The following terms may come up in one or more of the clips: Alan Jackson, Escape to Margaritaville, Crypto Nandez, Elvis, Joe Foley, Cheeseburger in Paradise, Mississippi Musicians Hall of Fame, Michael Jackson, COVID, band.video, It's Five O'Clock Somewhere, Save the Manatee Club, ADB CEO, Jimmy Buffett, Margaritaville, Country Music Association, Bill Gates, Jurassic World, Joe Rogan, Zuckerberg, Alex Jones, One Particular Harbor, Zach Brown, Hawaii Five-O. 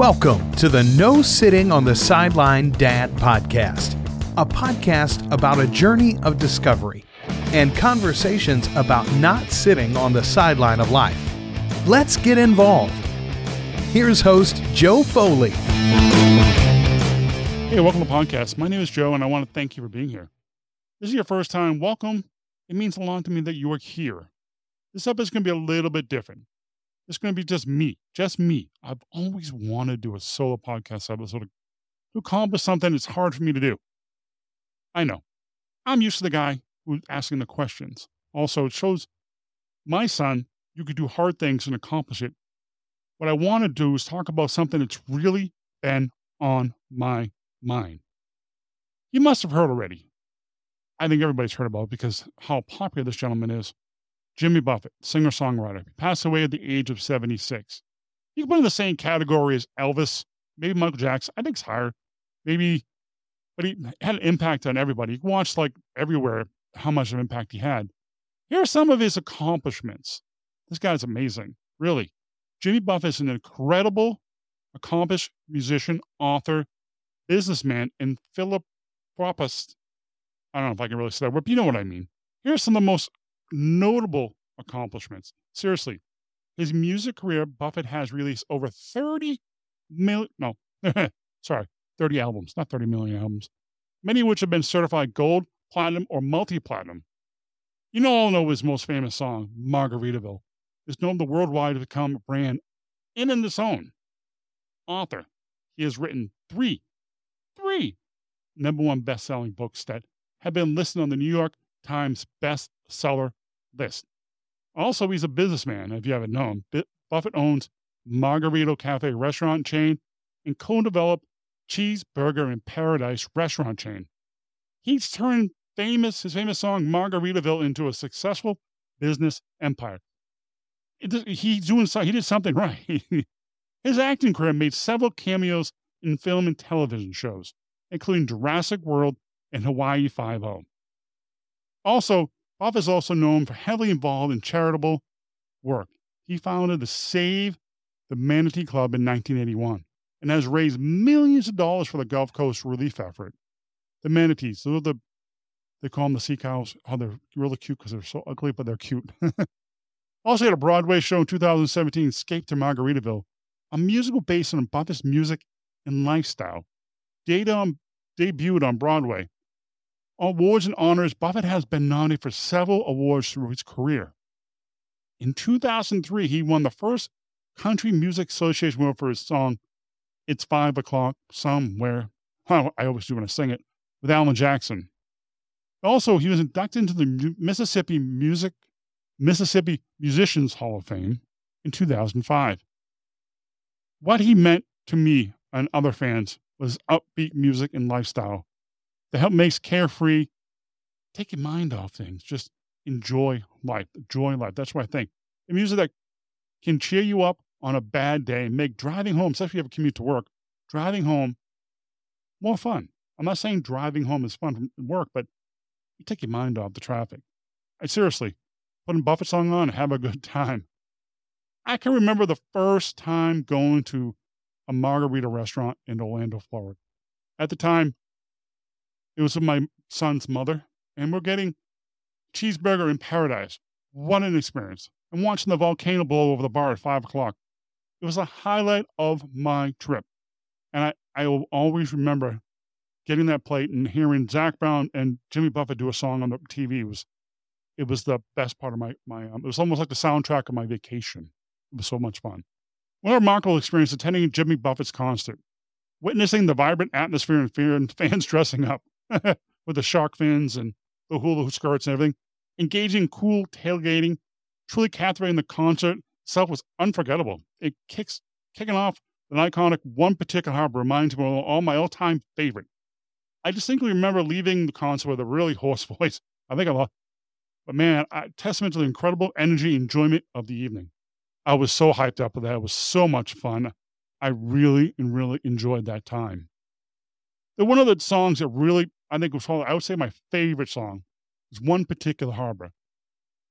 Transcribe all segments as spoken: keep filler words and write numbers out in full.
Welcome to the No Sitting on the Sideline Dad podcast, a podcast about a journey of discovery and conversations about not sitting on the sideline of life. Let's get involved. Here's host Joe Foley. Hey, welcome to the podcast. My name is Joe, and I want to thank you for being here. This is your first time. Welcome. It means a lot to me that you are here. This episode is going to be a little bit different. It's going to be just me, just me. I've always wanted to do a solo podcast episode to accomplish something that's hard for me to do. I know. I'm used to the guy who's asking the questions. Also, it shows my son you could do hard things and accomplish it. What I want to do is talk about something that's really been on my mind. You must have heard already. I think everybody's heard about it because how popular this gentleman is. Jimmy Buffett, singer-songwriter. He passed away at the age of seventy-six. You can put him in the same category as Elvis, maybe Michael Jackson. I think it's higher. Maybe, but he had an impact on everybody. You can watch like everywhere how much of an impact he had. Here are some of his accomplishments. This guy's amazing, really. Jimmy Buffett is an incredible, accomplished musician, author, businessman, and philanthropist. I don't know if I can really say that word, but you know what I mean. Here are some of the most notable accomplishments. Seriously, his music career, Buffett has released over thirty million, no, sorry, thirty albums, not thirty million albums, many of which have been certified gold, platinum, or multi-platinum. You know, all know his most famous song, Margaritaville, is known the worldwide to become a brand in and its own. Author, he has written three, three number one best-selling books that have been listed on the New York Times bestseller list. Also, he's a businessman, if you haven't known. Buffett owns Margarito Cafe restaurant chain and co-developed Cheeseburger in Paradise restaurant chain. He's turned famous his famous song Margaritaville into a successful business empire. It, he's doing so, he did something right. His acting career made several cameos in film and television shows, including Jurassic World and Hawaii Five-O. Also, Buffett is also known for heavily involved in charitable work. He founded the Save the Manatee Club in nineteen eighty-one and has raised millions of dollars for the Gulf Coast relief effort. The manatees, those are the, they call them the sea cows. Oh, they're really cute because they're so ugly, but they're cute. Also, he had a Broadway show in two thousand seventeen, Escape to Margaritaville, a musical based on Buffett's music and lifestyle, on, debuted on Broadway. Awards and honors, Buffett has been nominated for several awards through his career. In two thousand three, he won the first Country Music Association award for his song, It's Five O'Clock Somewhere. I always do when I sing it, with Alan Jackson. Also, he was inducted into the Mississippi Music Mississippi Musicians Hall of Fame in two thousand five. What he meant to me and other fans was upbeat music and lifestyle that help makes carefree, take your mind off things, just enjoy life, enjoy life. That's what I think. The music that can cheer you up on a bad day, make driving home, especially if you have a commute to work, driving home more fun. I'm not saying driving home is fun from work, but you take your mind off the traffic. I seriously, put a Buffett song on and have a good time. I can remember the first time going to a margarita restaurant in Orlando, Florida. At the time, it was with my son's mother, and we're getting Cheeseburger in Paradise. What an experience. And watching the volcano blow over the bar at five o'clock. It was a highlight of my trip. And I, I will always remember getting that plate and hearing Zach Brown and Jimmy Buffett do a song on the T V. It was, it was the best part of my, my um, it was almost like the soundtrack of my vacation. It was so much fun. What a remarkable experience attending Jimmy Buffett's concert, witnessing the vibrant atmosphere and, fear and fans dressing up. With the shark fins and the hula skirts and everything, engaging cool tailgating, truly captivating the concert itself was unforgettable. It kicks kicking off an iconic One Particular Harbor reminds me of all my all-time favorite. I distinctly remember leaving the concert with a really hoarse voice. I think I lost, but man, I, testament to the incredible energy and enjoyment of the evening. I was so hyped up with that. It was so much fun. I really and really enjoyed that time. The one of the songs that really, I think, was probably, I would say my favorite song is One Particular Harbor.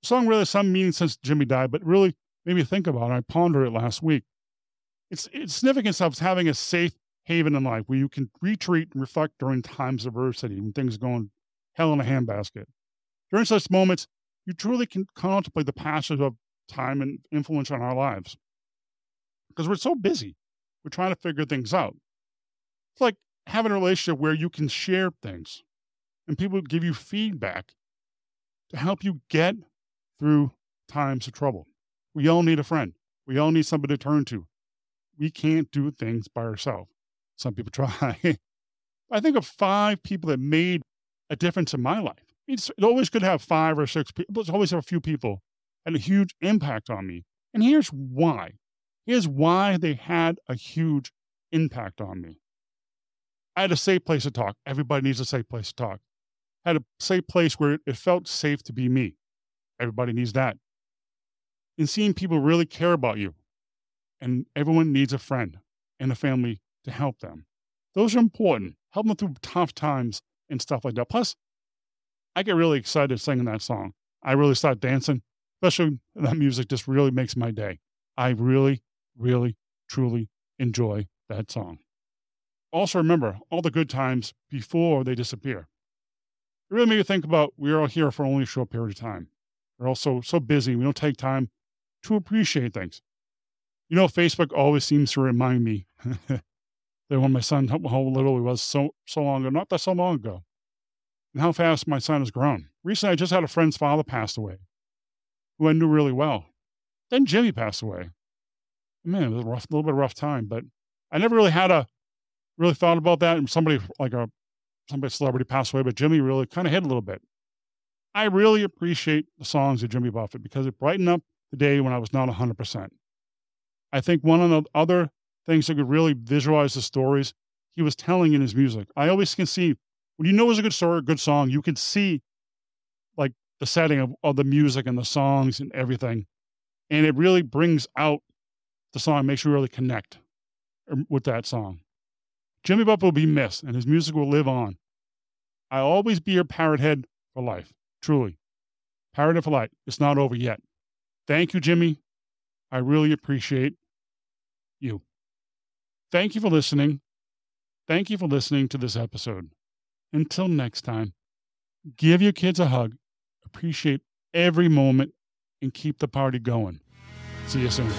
The song really has some meaning since Jimmy died, but really made me think about it. I pondered it last week. It's, it's significance of having a safe haven in life where you can retreat and reflect during times of adversity when things are going hell in a handbasket. During such moments, you truly can contemplate the passage of time and influence on our lives. Because we're so busy. We're trying to figure things out. It's like having a relationship where you can share things and people give you feedback to help you get through times of trouble. We all need a friend. We all need somebody to turn to. We can't do things by ourselves. Some people try. I think of five people that made a difference in my life. It's, it always could have five or six people. There's always a few people had a huge impact on me. And here's why. Here's why they had a huge impact on me. I had a safe place to talk. Everybody needs a safe place to talk. I had a safe place where it felt safe to be me. Everybody needs that. And seeing people really care about you. And everyone needs a friend and a family to help them. Those are important. Help them through tough times and stuff like that. Plus, I get really excited singing that song. I really start dancing, especially that music just really makes my day. I really, really, truly enjoy that song. Also remember all the good times before they disappear. It really made me think about we're all here for only a short period of time. We're all so, so busy. We don't take time to appreciate things. You know, Facebook always seems to remind me that when my son, how little he was so, so long ago, not that so long ago. And how fast my son has grown. Recently, I just had a friend's father pass away, who I knew really well. Then Jimmy passed away. Man, it was a rough, little bit of a rough time, but I never really had a, really thought about that. And somebody like a, somebody celebrity passed away, but Jimmy really kind of hit a little bit. I really appreciate the songs of Jimmy Buffett because it brightened up the day when I was not one hundred percent. I think one of the other things that could really visualize the stories he was telling in his music. I always can see when you know it's a good story, a good song, you can see like the setting of, of the music and the songs and everything. And it really brings out the song, makes you really connect with that song. Jimmy Buffett will be missed and his music will live on. I'll always be your parrot head for life, truly. Parrot head for life. It's not over yet. Thank you, Jimmy. I really appreciate you. Thank you for listening. Thank you for listening to this episode. Until next time, give your kids a hug, appreciate every moment, and keep the party going. See you soon.